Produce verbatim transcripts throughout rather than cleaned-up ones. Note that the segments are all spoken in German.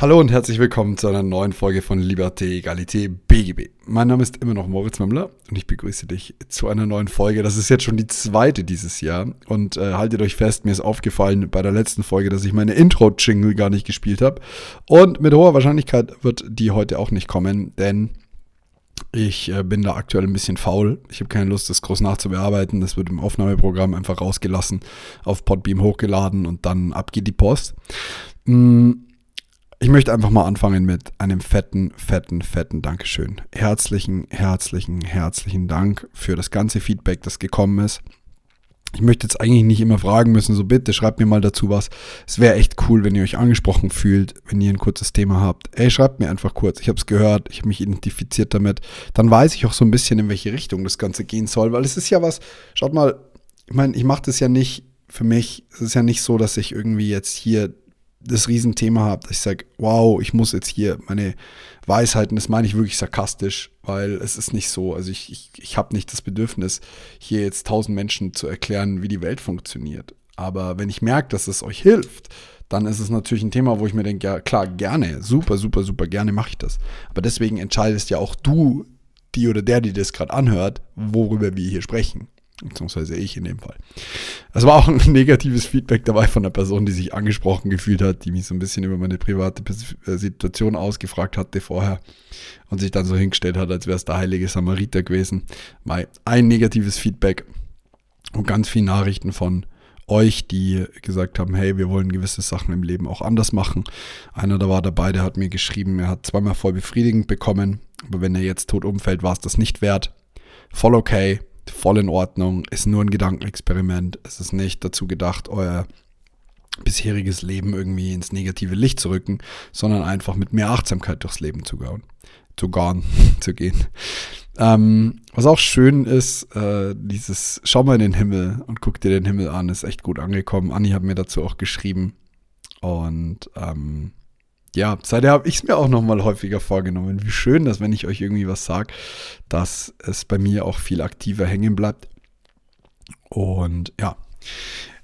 Hallo und herzlich willkommen zu einer neuen Folge von Liberté Egalité B G B. Mein Name ist immer noch Moritz Mömmler und ich begrüße dich zu einer neuen Folge. Das ist jetzt schon die zweite dieses Jahr und äh, haltet euch fest, mir ist aufgefallen bei der letzten Folge, dass ich meine Intro-Jingle gar nicht gespielt habe. Und mit hoher Wahrscheinlichkeit wird die heute auch nicht kommen, denn ich äh, bin da aktuell ein bisschen faul. Ich habe keine Lust, das groß nachzubearbeiten. Das wird im Aufnahmeprogramm einfach rausgelassen, auf Podbeam hochgeladen und dann ab geht die Post. Mm. Ich möchte einfach mal anfangen mit einem fetten, fetten, fetten Dankeschön. Herzlichen, herzlichen, herzlichen Dank für das ganze Feedback, das gekommen ist. Ich möchte jetzt eigentlich nicht immer fragen müssen, so bitte schreibt mir mal dazu was. Es wäre echt cool, wenn ihr euch angesprochen fühlt, wenn ihr ein kurzes Thema habt. Ey, schreibt mir einfach kurz, ich habe es gehört, ich habe mich identifiziert damit. Dann weiß ich auch so ein bisschen, in welche Richtung das Ganze gehen soll, weil es ist ja was, schaut mal, ich meine, ich mache das ja nicht für mich. Es ist ja nicht so, dass ich irgendwie jetzt hier das Riesenthema habe, dass ich sage, wow, ich muss jetzt hier meine Weisheiten, das meine ich wirklich sarkastisch, weil es ist nicht so, also ich, ich, ich habe nicht das Bedürfnis, hier jetzt tausend Menschen zu erklären, wie die Welt funktioniert. Aber wenn ich merke, dass es euch hilft, dann ist es natürlich ein Thema, wo ich mir denke, ja klar, gerne, super, super, super gerne mache ich das. Aber deswegen entscheidest ja auch du, die oder der, die das gerade anhört, worüber wir hier sprechen. Beziehungsweise ich in dem Fall. Es war auch ein negatives Feedback dabei von einer Person, die sich angesprochen gefühlt hat, die mich so ein bisschen über meine private Situation ausgefragt hatte vorher und sich dann so hingestellt hat, als wäre es der heilige Samariter gewesen. Mal ein negatives Feedback und ganz viele Nachrichten von euch, die gesagt haben, hey, wir wollen gewisse Sachen im Leben auch anders machen. Einer da war dabei, der hat mir geschrieben, er hat zweimal voll befriedigend bekommen, aber wenn er jetzt tot umfällt, war es das nicht wert. Voll okay. Voll in Ordnung, ist nur ein Gedankenexperiment. Es ist nicht dazu gedacht, euer bisheriges Leben irgendwie ins negative Licht zu rücken, sondern einfach mit mehr Achtsamkeit durchs Leben zu gehen. Zu gehen. zu gehen. Ähm, was auch schön ist, äh, dieses schau mal in den Himmel und guck dir den Himmel an, ist echt gut angekommen. Anni hat mir dazu auch geschrieben und ähm, ja, seitdem habe ich es mir auch nochmal häufiger vorgenommen. Wie schön, dass wenn ich euch irgendwie was sage, dass es bei mir auch viel aktiver hängen bleibt. Und ja,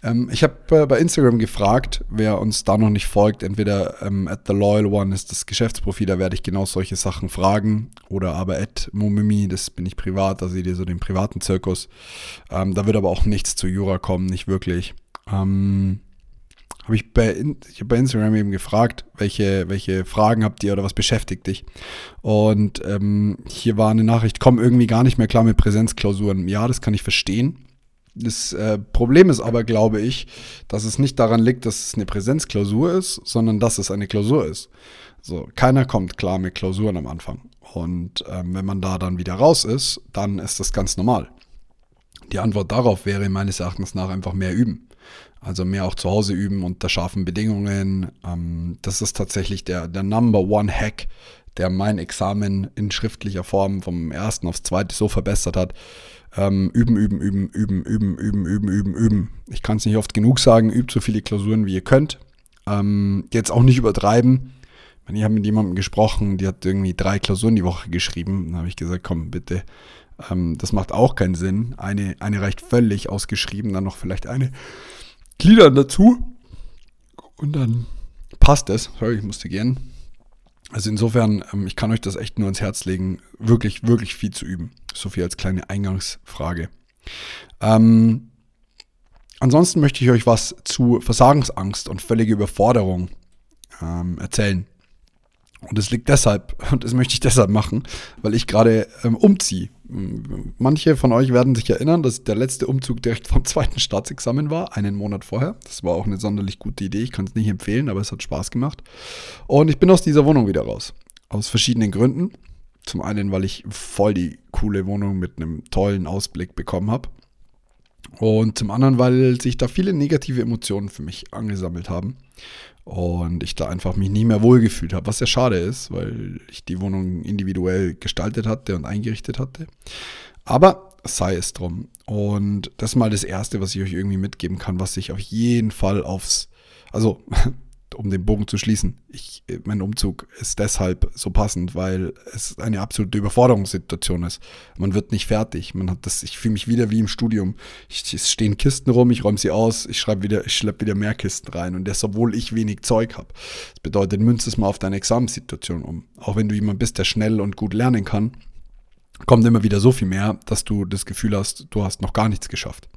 ähm, ich habe äh, bei Instagram gefragt, wer uns da noch nicht folgt, entweder ähm, at thelawyalone One ist das Geschäftsprofil, da werde ich genau solche Sachen fragen, oder aber at momimi, das bin ich privat, da seht ihr so den privaten Zirkus. Ähm, da wird aber auch nichts zu Jura kommen, nicht wirklich. Ähm... Habe ich bei, ich hab bei Instagram eben gefragt, welche, welche Fragen habt ihr oder was beschäftigt dich? Und ähm, hier war eine Nachricht, komm irgendwie gar nicht mehr klar mit Präsenzklausuren. Ja, das kann ich verstehen. Das äh, Problem ist aber, glaube ich, dass es nicht daran liegt, dass es eine Präsenzklausur ist, sondern dass es eine Klausur ist. So, keiner kommt klar mit Klausuren am Anfang. Und ähm, wenn man da dann wieder raus ist, dann ist das ganz normal. Die Antwort darauf wäre meines Erachtens nach einfach mehr üben. Also mehr auch zu Hause üben unter scharfen Bedingungen. Das ist tatsächlich der, der Number One Hack, der mein Examen in schriftlicher Form vom ersten aufs zweite so verbessert hat. Üben, üben, üben, üben, üben, üben, üben, üben, üben. Ich kann es nicht oft genug sagen, übt so viele Klausuren, wie ihr könnt. Jetzt auch nicht übertreiben. Ich habe mit jemandem gesprochen, die hat irgendwie drei Klausuren die Woche geschrieben. Dann habe ich gesagt, komm, bitte. Das macht auch keinen Sinn. Eine, eine reicht völlig ausgeschrieben, dann noch vielleicht eine Gliedern dazu und dann passt es. Sorry, ich musste gehen. Also insofern, ich kann euch das echt nur ans Herz legen, wirklich, wirklich viel zu üben. So viel als kleine Eingangsfrage. Ähm, ansonsten möchte ich euch was zu Versagensangst und völlige Überforderung ähm, erzählen. Und das liegt deshalb, und das möchte ich deshalb machen, weil ich gerade ähm, umziehe. Manche von euch werden sich erinnern, dass der letzte Umzug direkt vom zweiten Staatsexamen war, einen Monat vorher. Das war auch eine sonderlich gute Idee, ich kann es nicht empfehlen, aber es hat Spaß gemacht. Und ich bin aus dieser Wohnung wieder raus, aus verschiedenen Gründen. Zum einen, weil ich voll die coole Wohnung mit einem tollen Ausblick bekommen habe. Und zum anderen, weil sich da viele negative Emotionen für mich angesammelt haben. Und ich da einfach mich nicht mehr wohlgefühlt habe, was ja schade ist, weil ich die Wohnung individuell gestaltet hatte und eingerichtet hatte. Aber sei es drum. Und das ist mal das Erste, was ich euch irgendwie mitgeben kann, was sich auf jeden Fall aufs, also um den Bogen zu schließen, ich, mein Umzug ist deshalb so passend, weil es eine absolute Überforderungssituation ist. Man wird nicht fertig. Man hat das, ich fühle mich wieder wie im Studium. Ich, es stehen Kisten rum, ich räume sie aus, ich schreibe wieder, ich schleppe wieder mehr Kisten rein. Und das, obwohl ich wenig Zeug habe. Das bedeutet, münzt es mal auf deine Examenssituation um. Auch wenn du jemand bist, der schnell und gut lernen kann, kommt immer wieder so viel mehr, dass du das Gefühl hast, du hast noch gar nichts geschafft.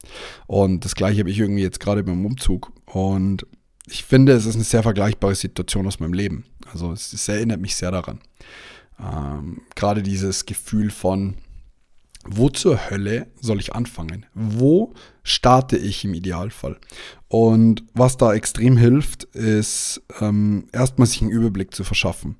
Und das Gleiche habe ich irgendwie jetzt gerade beim Umzug. Und ich finde, es ist eine sehr vergleichbare Situation aus meinem Leben. Also es, es erinnert mich sehr daran. Ähm, gerade dieses Gefühl von, wo zur Hölle soll ich anfangen? Wo starte ich im Idealfall? Und was da extrem hilft, ist ähm, erstmal sich einen Überblick zu verschaffen.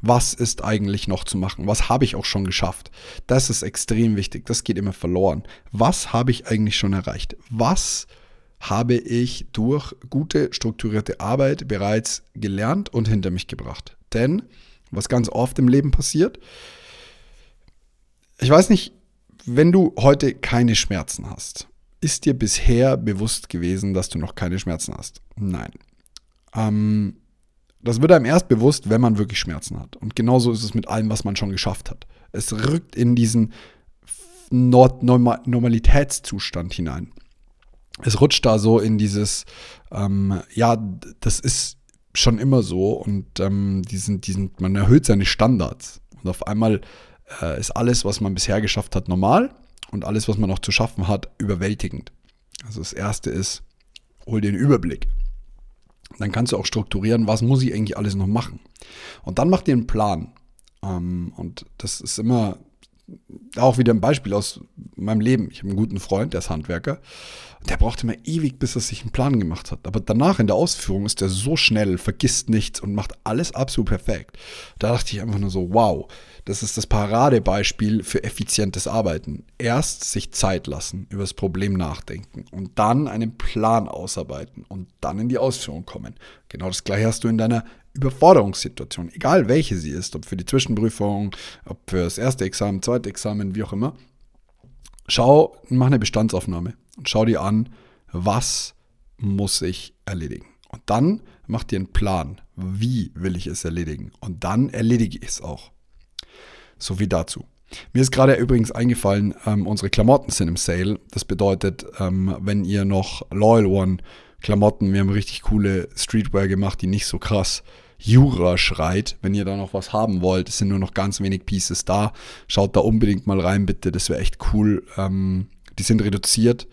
Was ist eigentlich noch zu machen? Was habe ich auch schon geschafft? Das ist extrem wichtig. Das geht immer verloren. Was habe ich eigentlich schon erreicht? Was habe ich durch gute, strukturierte Arbeit bereits gelernt und hinter mich gebracht? Denn, was ganz oft im Leben passiert, ich weiß nicht, wenn du heute keine Schmerzen hast, ist dir bisher bewusst gewesen, dass du noch keine Schmerzen hast? Nein. Ähm... Das wird einem erst bewusst, wenn man wirklich Schmerzen hat. Und genauso ist es mit allem, was man schon geschafft hat. Es rückt in diesen Normalitätszustand hinein. Es rutscht da so in dieses, ähm, ja, das ist schon immer so. Und ähm, diesen, diesen, man erhöht seine Standards. Und auf einmal äh, ist alles, was man bisher geschafft hat, normal. Und alles, was man noch zu schaffen hat, überwältigend. Also das Erste ist, hol dir den Überblick. Dann kannst du auch strukturieren, was muss ich eigentlich alles noch machen. Und dann mach dir einen Plan. Und das ist immer auch wieder ein Beispiel aus meinem Leben. Ich habe einen guten Freund, der ist Handwerker. Der braucht immer ewig, bis er sich einen Plan gemacht hat. Aber danach in der Ausführung ist er so schnell, vergisst nichts und macht alles absolut perfekt. Da dachte ich einfach nur so, wow, das ist das Paradebeispiel für effizientes Arbeiten. Erst sich Zeit lassen, über das Problem nachdenken und dann einen Plan ausarbeiten und dann in die Ausführung kommen. Genau das Gleiche hast du in deiner Überforderungssituation, egal welche sie ist, ob für die Zwischenprüfung, ob für das erste Examen, zweite Examen, wie auch immer. Schau, mach eine Bestandsaufnahme und schau dir an, was muss ich erledigen. Und dann mach dir einen Plan, wie will ich es erledigen. Und dann erledige ich es auch. So viel dazu. Mir ist gerade übrigens eingefallen, ähm, unsere Klamotten sind im Sale. Das bedeutet, ähm, wenn ihr noch Loyal One Klamotten, wir haben richtig coole Streetwear gemacht, die nicht so krass Jura schreit. Wenn ihr da noch was haben wollt, es sind nur noch ganz wenig Pieces da. Schaut da unbedingt mal rein, bitte. Das wäre echt cool. Ähm, die sind reduziert.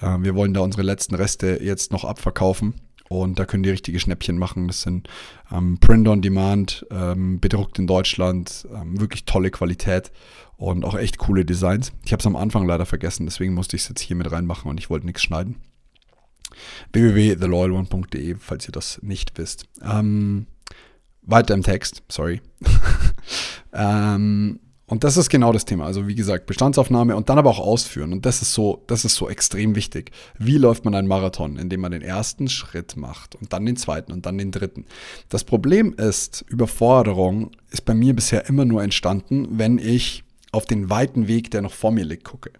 Ähm, wir wollen da unsere letzten Reste jetzt noch abverkaufen. Und da können die richtige Schnäppchen machen. Das sind ähm, Print on Demand, ähm, bedruckt in Deutschland. Ähm, wirklich tolle Qualität und auch echt coole Designs. Ich habe es am Anfang leider vergessen, deswegen musste ich es jetzt hier mit reinmachen und ich wollte nichts schneiden. w w w punkt the loyal one punkt d e, falls ihr das nicht wisst. Ähm, weiter im Text, sorry. ähm, und das ist genau das Thema. Also wie gesagt, Bestandsaufnahme und dann aber auch ausführen. Und das ist so, das ist so extrem wichtig. Wie läuft man einen Marathon? Indem man den ersten Schritt macht und dann den zweiten und dann den dritten. Das Problem ist, Überforderung ist bei mir bisher immer nur entstanden, wenn ich auf den weiten Weg, der noch vor mir liegt, gucke.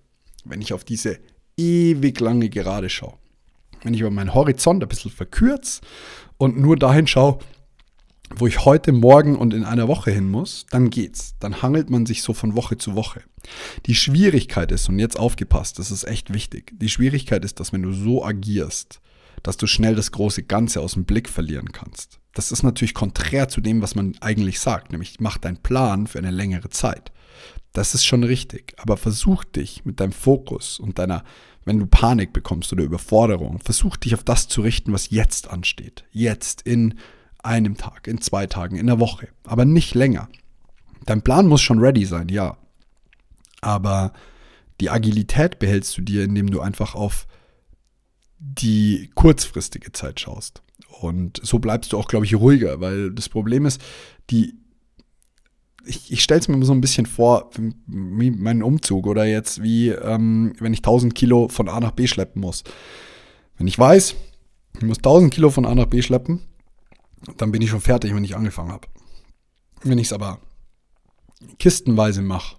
Wenn ich auf diese ewig lange Gerade schaue. Wenn ich über meinen Horizont ein bisschen verkürze und nur dahin schaue, wo ich heute, morgen und in einer Woche hin muss, dann geht's. Dann hangelt man sich so von Woche zu Woche. Die Schwierigkeit ist, und jetzt aufgepasst, das ist echt wichtig, die Schwierigkeit ist, dass wenn du so agierst, dass du schnell das große Ganze aus dem Blick verlieren kannst. Das ist natürlich konträr zu dem, was man eigentlich sagt, nämlich mach deinen Plan für eine längere Zeit. Das ist schon richtig, aber versuch dich mit deinem Fokus und deiner, wenn du Panik bekommst oder Überforderung, versuch dich auf das zu richten, was jetzt ansteht. Jetzt, in einem Tag, in zwei Tagen, in einer Woche, aber nicht länger. Dein Plan muss schon ready sein, ja. Aber die Agilität behältst du dir, indem du einfach auf die kurzfristige Zeit schaust. Und so bleibst du auch, glaube ich, ruhiger, weil das Problem ist, die Ich, ich stelle es mir so ein bisschen vor, wie meinen Umzug oder jetzt wie, ähm, wenn ich tausend Kilo von A nach B schleppen muss. Wenn ich weiß, ich muss tausend Kilo von A nach B schleppen, dann bin ich schon fertig, wenn ich angefangen habe. Wenn ich es aber kistenweise mache,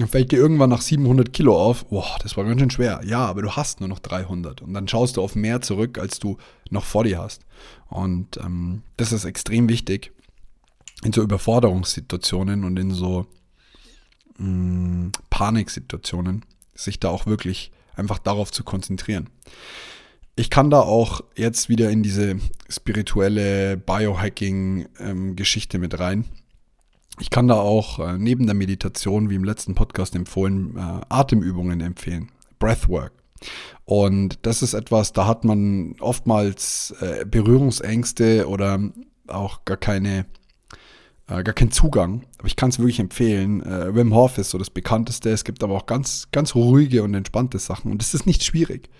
dann fällt dir irgendwann nach siebenhundert Kilo auf, boah, das war ganz schön schwer. Ja, aber du hast nur noch dreihundert. Und dann schaust du auf mehr zurück, als du noch vor dir hast. Und ähm, das ist extrem wichtig in so Überforderungssituationen und in so mh, Paniksituationen, sich da auch wirklich einfach darauf zu konzentrieren. Ich kann da auch jetzt wieder in diese spirituelle Biohacking-Geschichte ähm, mit rein. Ich kann da auch äh, neben der Meditation, wie im letzten Podcast empfohlen, äh, Atemübungen empfehlen, Breathwork. Und das ist etwas, da hat man oftmals äh, Berührungsängste oder auch gar keine, äh, gar keinen Zugang. Aber ich kann es wirklich empfehlen. Äh, Wim Hof ist so das bekannteste. Es gibt aber auch ganz, ganz ruhige und entspannte Sachen. Und es ist nicht schwierig.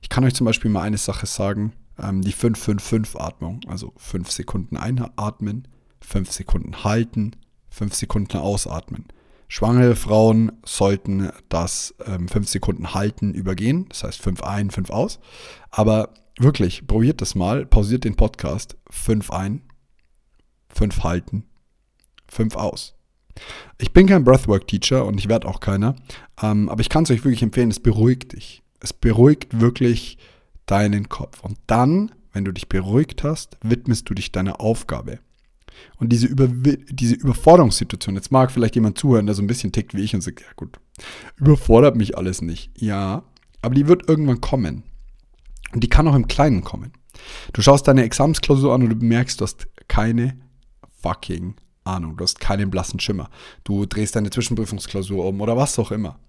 Ich kann euch zum Beispiel mal eine Sache sagen, ähm, die fünf fünf fünf Atmung, also fünf Sekunden einatmen, fünf Sekunden halten, fünf Sekunden ausatmen. Schwangere Frauen sollten das ähm, fünf Sekunden halten übergehen, das heißt fünf ein, fünf aus. Aber wirklich, probiert das mal, pausiert den Podcast, fünf ein, fünf halten, fünf aus. Ich bin kein Breathwork-Teacher und ich werde auch keiner, ähm, aber ich kann es euch wirklich empfehlen, es beruhigt dich. Es beruhigt wirklich deinen Kopf. Und dann, wenn du dich beruhigt hast, widmest du dich deiner Aufgabe. Und diese, Über- diese Überforderungssituation, jetzt mag vielleicht jemand zuhören, der so ein bisschen tickt wie ich und sagt, ja gut, überfordert mich alles nicht. Ja, aber die wird irgendwann kommen. Und die kann auch im Kleinen kommen. Du schaust deine Examensklausur an und du bemerkst, du hast keine fucking Ahnung. Du hast keinen blassen Schimmer. Du drehst deine Zwischenprüfungsklausur um oder was auch immer.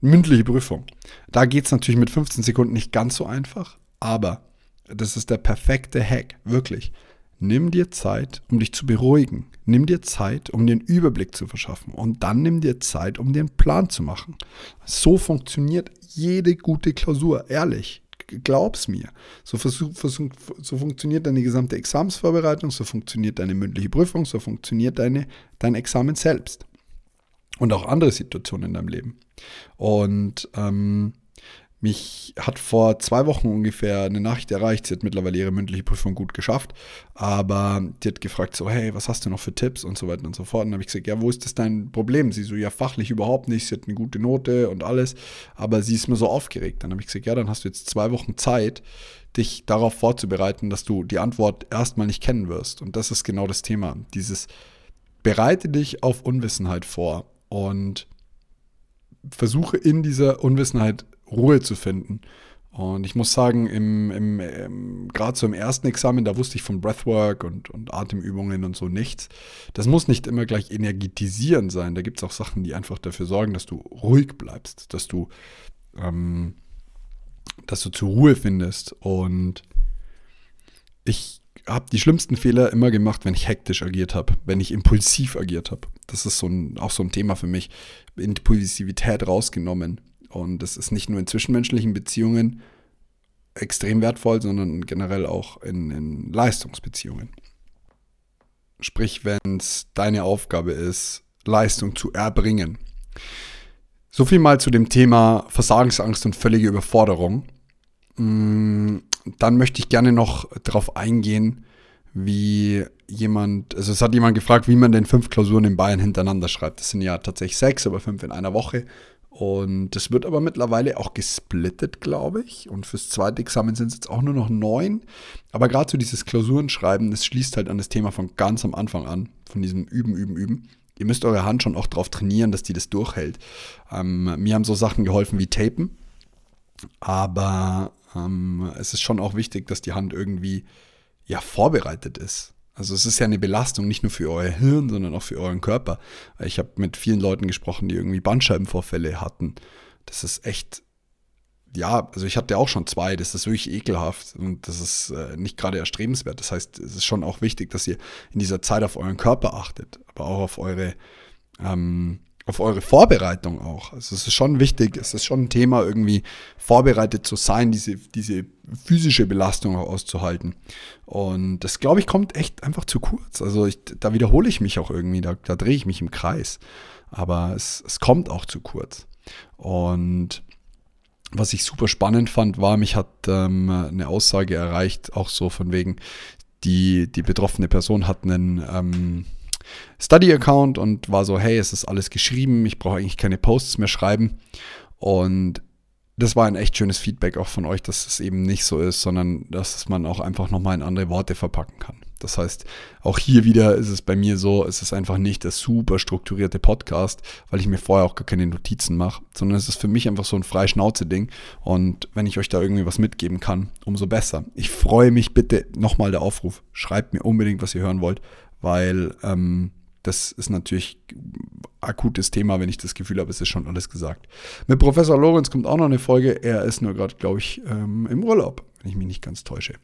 Mündliche Prüfung. Da geht es natürlich mit fünfzehn Sekunden nicht ganz so einfach, aber das ist der perfekte Hack, wirklich. Nimm dir Zeit, um dich zu beruhigen. Nimm dir Zeit, um den Überblick zu verschaffen. Und dann nimm dir Zeit, um dir einen Plan zu machen. So funktioniert jede gute Klausur, ehrlich. Glaub's mir. So, versuch, versuch, so funktioniert deine gesamte Examensvorbereitung, so funktioniert deine mündliche Prüfung, so funktioniert deine, dein Examen selbst. Und auch andere Situationen in deinem Leben. Und ähm, mich hat vor zwei Wochen ungefähr eine Nachricht erreicht, sie hat mittlerweile ihre mündliche Prüfung gut geschafft, aber die hat gefragt so, hey, was hast du noch für Tipps und so weiter und so fort. Und dann habe ich gesagt, ja, wo ist das dein Problem? Sie so, ja, fachlich überhaupt nicht, sie hat eine gute Note und alles, aber sie ist mir so aufgeregt. Dann habe ich gesagt, ja, dann hast du jetzt zwei Wochen Zeit, dich darauf vorzubereiten, dass du die Antwort erstmal nicht kennen wirst. Und das ist genau das Thema, dieses bereite dich auf Unwissenheit vor. Und versuche in dieser Unwissenheit Ruhe zu finden. Und ich muss sagen, im, im, im, gerade so im ersten Examen, da wusste ich von Breathwork und, und Atemübungen und so nichts. Das muss nicht immer gleich energetisierend sein. Da gibt es auch Sachen, die einfach dafür sorgen, dass du ruhig bleibst, dass du, ähm, dass du zur Ruhe findest. Und ich habe die schlimmsten Fehler immer gemacht, wenn ich hektisch agiert habe, wenn ich impulsiv agiert habe. Das ist so ein, auch so ein Thema für mich. Impulsivität rausgenommen. Und das ist nicht nur in zwischenmenschlichen Beziehungen extrem wertvoll, sondern generell auch in, in Leistungsbeziehungen. Sprich, wenn es deine Aufgabe ist, Leistung zu erbringen. So viel mal zu dem Thema Versagensangst und völlige Überforderung. Mmh. Dann möchte ich gerne noch darauf eingehen, wie jemand, also es hat jemand gefragt, wie man denn fünf Klausuren in Bayern hintereinander schreibt. Das sind ja tatsächlich sechs, aber fünf in einer Woche. Und das wird aber mittlerweile auch gesplittet, glaube ich. Und fürs zweite Examen sind es jetzt auch nur noch neun. Aber gerade so dieses Klausurenschreiben, das schließt halt an das Thema von ganz am Anfang an, von diesem Üben, Üben, Üben. Ihr müsst eure Hand schon auch drauf trainieren, dass die das durchhält. Ähm, mir haben so Sachen geholfen wie Tapen. Aber ähm, es ist schon auch wichtig, dass die Hand irgendwie ja vorbereitet ist. Also es ist ja eine Belastung, nicht nur für euer Hirn, sondern auch für euren Körper. Ich habe mit vielen Leuten gesprochen, die irgendwie Bandscheibenvorfälle hatten. Das ist echt, ja, also ich hatte auch schon zwei, das ist wirklich ekelhaft und das ist äh, nicht gerade erstrebenswert. Das heißt, es ist schon auch wichtig, dass ihr in dieser Zeit auf euren Körper achtet, aber auch auf eure ähm, auf eure Vorbereitung auch. Also es ist schon wichtig, es ist schon ein Thema, irgendwie vorbereitet zu sein, diese, diese physische Belastung auch auszuhalten. Und das, glaube ich, kommt echt einfach zu kurz. Also ich, da wiederhole ich mich auch irgendwie, da, da drehe ich mich im Kreis. Aber es, es kommt auch zu kurz. Und was ich super spannend fand, war, mich hat ähm, eine Aussage erreicht, auch so von wegen, die, die betroffene Person hat einen... Ähm, Study-Account und war so, hey, es ist alles geschrieben, ich brauche eigentlich keine Posts mehr schreiben. Und das war ein echt schönes Feedback auch von euch, dass es eben nicht so ist, sondern dass man auch einfach nochmal in andere Worte verpacken kann. Das heißt, auch hier wieder ist es bei mir so, es ist einfach nicht der super strukturierte Podcast, weil ich mir vorher auch gar keine Notizen mache, sondern es ist für mich einfach so ein Freischnauze-Ding. Und wenn ich euch da irgendwie was mitgeben kann, umso besser. Ich freue mich, bitte nochmal der Aufruf, schreibt mir unbedingt, was ihr hören wollt, weil ähm, das ist natürlich akutes Thema, wenn ich das Gefühl habe, es ist schon alles gesagt. Mit Professor Lorenz kommt auch noch eine Folge. Er ist nur gerade, glaube ich, ähm, im Urlaub, wenn ich mich nicht ganz täusche.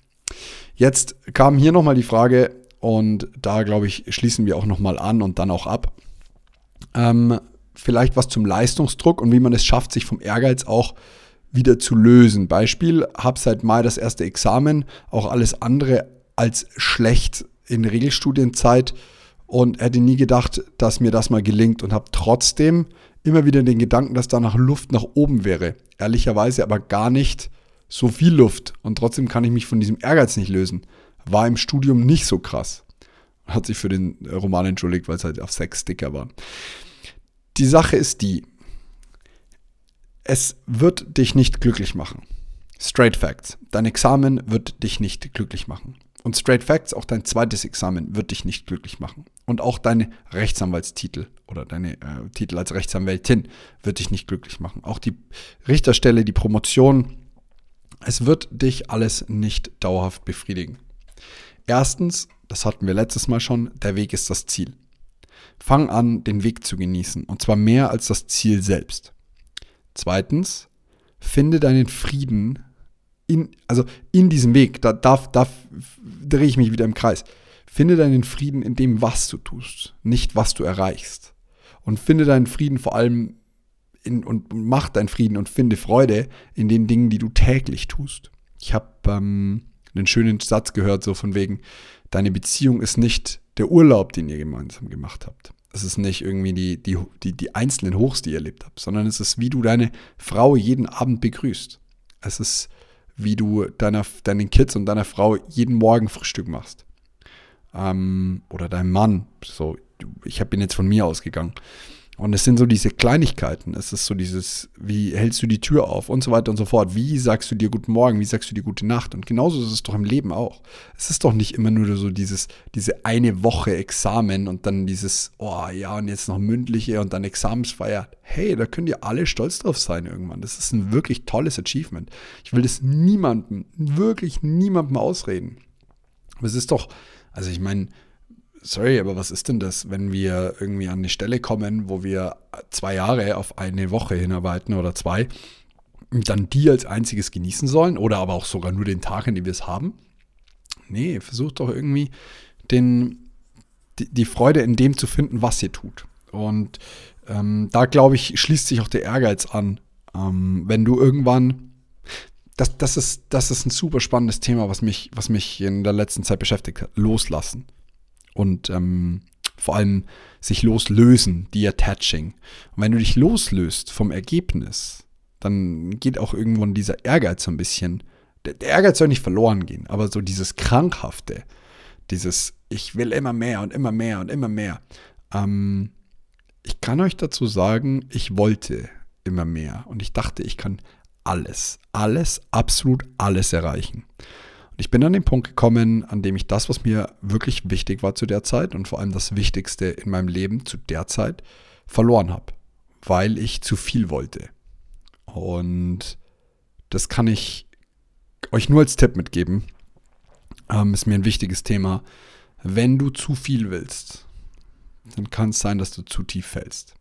Jetzt kam hier nochmal die Frage und da, glaube ich, schließen wir auch nochmal an und dann auch ab. Ähm, vielleicht was zum Leistungsdruck und wie man es schafft, sich vom Ehrgeiz auch wieder zu lösen. Beispiel, habe seit Mai das erste Examen, auch alles andere als schlecht in Regelstudienzeit. Und hätte nie gedacht, dass mir das mal gelingt und habe trotzdem immer wieder den Gedanken, dass danach Luft nach oben wäre. Ehrlicherweise aber gar nicht so viel Luft. Und trotzdem kann ich mich von diesem Ehrgeiz nicht lösen. War im Studium nicht so krass. Hat sich für den Roman entschuldigt, weil es halt auf sechs Sticker waren. Die Sache ist die, es wird dich nicht glücklich machen. Straight Facts. Dein Examen wird dich nicht glücklich machen. Und Straight Facts, auch dein zweites Examen wird dich nicht glücklich machen. Und auch dein Rechtsanwaltstitel oder deine äh, Titel als Rechtsanwältin wird dich nicht glücklich machen. Auch die Richterstelle, die Promotion, es wird dich alles nicht dauerhaft befriedigen. Erstens, das hatten wir letztes Mal schon, der Weg ist das Ziel. Fang an, den Weg zu genießen und zwar mehr als das Ziel selbst. Zweitens, finde deinen Frieden in, also in diesem Weg, da, da, da drehe ich mich wieder im Kreis. Finde deinen Frieden in dem, was du tust, nicht was du erreichst. Und finde deinen Frieden vor allem in, und mach deinen Frieden und finde Freude in den Dingen, die du täglich tust. Ich habe ähm, einen schönen Satz gehört, so von wegen, deine Beziehung ist nicht der Urlaub, den ihr gemeinsam gemacht habt. Es ist nicht irgendwie die, die, die, die einzelnen Hochs, die ihr erlebt habt, sondern es ist, wie du deine Frau jeden Abend begrüßt. Es ist, wie du deiner, deinen Kids und deiner Frau jeden Morgen Frühstück machst. Ähm, oder deinem Mann. So, ich bin jetzt von mir ausgegangen. Und es sind so diese Kleinigkeiten. Es ist so dieses, wie hältst du die Tür auf und so weiter und so fort. Wie sagst du dir guten Morgen? Wie sagst du dir gute Nacht? Und genauso ist es doch im Leben auch. Es ist doch nicht immer nur so dieses, diese eine Woche Examen und dann dieses, oh ja, und jetzt noch mündliche und dann Examensfeier. Hey, da könnt ihr alle stolz drauf sein irgendwann. Das ist ein wirklich tolles Achievement. Ich will das niemandem, wirklich niemandem ausreden. Aber es ist doch, also ich meine, sorry, aber was ist denn das, wenn wir irgendwie an eine Stelle kommen, wo wir zwei Jahre auf eine Woche hinarbeiten oder zwei und dann die als einziges genießen sollen oder aber auch sogar nur den Tag, in dem wir es haben? Nee, versucht doch irgendwie den, die, die Freude in dem zu finden, was ihr tut. Und ähm, da, glaube ich, schließt sich auch der Ehrgeiz an. Ähm, wenn du irgendwann... Das, das, ist, das ist ein super spannendes Thema, was mich, was mich in der letzten Zeit beschäftigt hat. Loslassen. Und ähm, vor allem sich loslösen, de-attaching. Und wenn du dich loslöst vom Ergebnis, dann geht auch irgendwann dieser Ehrgeiz so ein bisschen, der, der Ehrgeiz soll nicht verloren gehen, aber so dieses Krankhafte, dieses ich will immer mehr und immer mehr und immer mehr. Ähm, ich kann euch dazu sagen, ich wollte immer mehr und ich dachte, ich kann alles, alles, absolut alles erreichen. Ich bin an den Punkt gekommen, an dem ich das, was mir wirklich wichtig war zu der Zeit und vor allem das Wichtigste in meinem Leben zu der Zeit, verloren habe, weil ich zu viel wollte. Und das kann ich euch nur als Tipp mitgeben. Ähm, ist mir ein wichtiges Thema. Wenn du zu viel willst, dann kann es sein, dass du zu tief fällst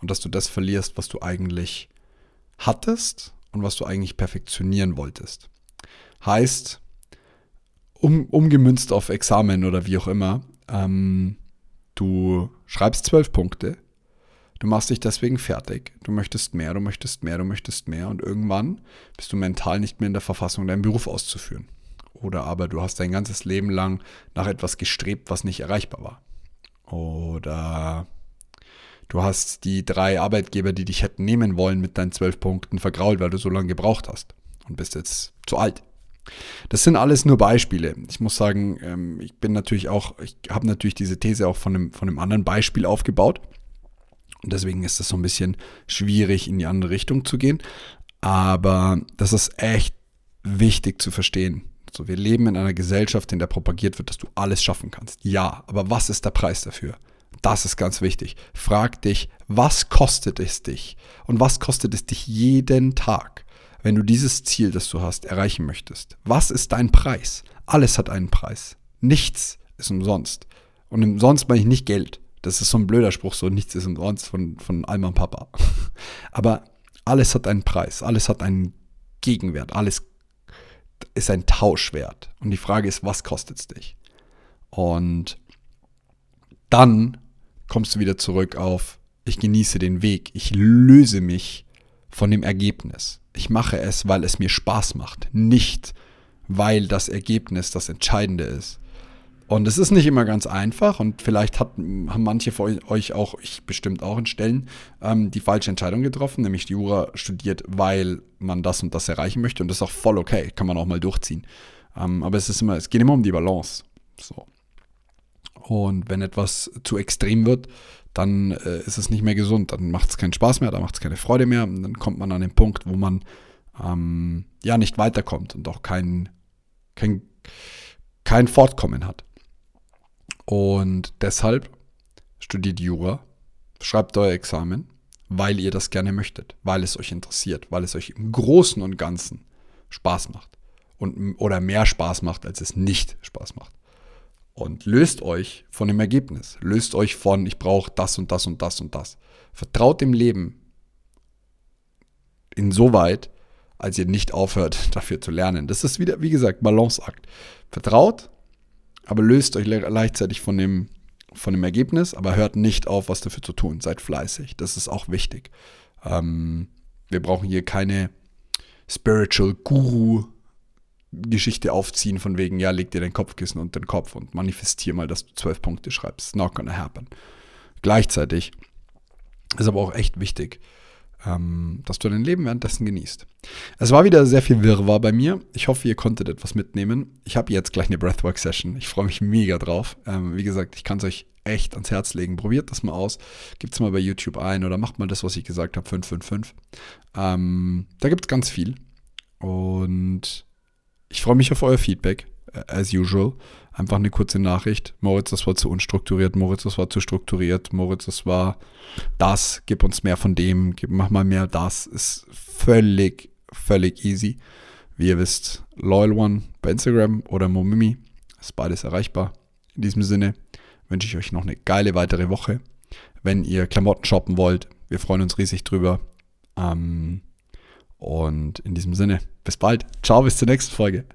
und dass du das verlierst, was du eigentlich hattest und was du eigentlich perfektionieren wolltest. Heißt... Um, umgemünzt auf Examen oder wie auch immer, ähm, du schreibst zwölf Punkte, du machst dich deswegen fertig, du möchtest mehr, du möchtest mehr, du möchtest mehr und irgendwann bist du mental nicht mehr in der Verfassung, deinen Beruf auszuführen. Oder aber du hast dein ganzes Leben lang nach etwas gestrebt, was nicht erreichbar war. Oder du hast die drei Arbeitgeber, die dich hätten nehmen wollen, mit deinen zwölf Punkten vergrault, weil du so lange gebraucht hast und bist jetzt zu alt. Das sind alles nur Beispiele. Ich muss sagen, ich bin natürlich auch, ich habe natürlich diese These auch von einem, von einem anderen Beispiel aufgebaut. Und deswegen ist das so ein bisschen schwierig, in die andere Richtung zu gehen. Aber das ist echt wichtig zu verstehen. Also wir leben in einer Gesellschaft, in der propagiert wird, dass du alles schaffen kannst. Ja, aber was ist der Preis dafür? Das ist ganz wichtig. Frag dich, was kostet es dich? Und was kostet es dich jeden Tag, wenn du dieses Ziel, das du hast, erreichen möchtest? Was ist dein Preis? Alles hat einen Preis. Nichts ist umsonst. Und umsonst meine ich nicht Geld. Das ist so ein blöder Spruch, so nichts ist umsonst von, von Alma und Papa. Aber alles hat einen Preis. Alles hat einen Gegenwert. Alles ist ein Tauschwert. Und die Frage ist, was kostet es dich? Und dann kommst du wieder zurück auf, ich genieße den Weg, ich löse mich von dem Ergebnis. Ich mache es, weil es mir Spaß macht, nicht weil das Ergebnis das Entscheidende ist. Und es ist nicht immer ganz einfach und vielleicht hat, haben manche von euch auch, ich bestimmt auch in Stellen, ähm, die falsche Entscheidung getroffen, nämlich Jura studiert, weil man das und das erreichen möchte und das ist auch voll okay, kann man auch mal durchziehen. Ähm, aber es ist immer, es geht immer um die Balance. So. Und wenn etwas zu extrem wird, dann äh, ist es nicht mehr gesund, dann macht es keinen Spaß mehr, dann macht es keine Freude mehr und dann kommt man an den Punkt, wo man ähm, ja nicht weiterkommt und auch kein, kein, kein Fortkommen hat. Und deshalb studiert Jura, schreibt euer Examen, weil ihr das gerne möchtet, weil es euch interessiert, weil es euch im Großen und Ganzen Spaß macht und, oder mehr Spaß macht, als es nicht Spaß macht. Und löst euch von dem Ergebnis. Löst euch von, ich brauche das und das und das und das. Vertraut dem Leben insoweit, als ihr nicht aufhört, dafür zu lernen. Das ist wieder, wie gesagt, Balanceakt. Vertraut, aber löst euch le- gleichzeitig von dem, von dem Ergebnis, aber hört nicht auf, was dafür zu tun. Seid fleißig, das ist auch wichtig. Ähm, wir brauchen hier keine Spiritual Guru Geschichte aufziehen von wegen, ja, leg dir dein Kopfkissen unter den Kopf und manifestier mal, dass du zwölf Punkte schreibst. It's not gonna happen. Gleichzeitig ist aber auch echt wichtig, ähm, dass du dein Leben währenddessen genießt. Es war wieder sehr viel Wirrwarr bei mir. Ich hoffe, ihr konntet etwas mitnehmen. Ich habe jetzt gleich eine Breathwork-Session. Ich freue mich mega drauf. Ähm, wie gesagt, ich kann es euch echt ans Herz legen. Probiert das mal aus. Gebt es mal bei YouTube ein oder macht mal das, was ich gesagt habe, fünf fünf fünf. Ähm, da gibt es ganz viel. Und ich freue mich auf euer Feedback, as usual. Einfach eine kurze Nachricht. Moritz, das war zu unstrukturiert. Moritz, das war zu strukturiert. Moritz, das war das. Gib uns mehr von dem. Gib, mach mal mehr das. Ist völlig, völlig easy. Wie ihr wisst, Loyal One bei Instagram oder Momimi. Ist beides erreichbar. In diesem Sinne wünsche ich euch noch eine geile weitere Woche. Wenn ihr Klamotten shoppen wollt, wir freuen uns riesig drüber. Ähm... Und in diesem Sinne, bis bald. Ciao, bis zur nächsten Folge.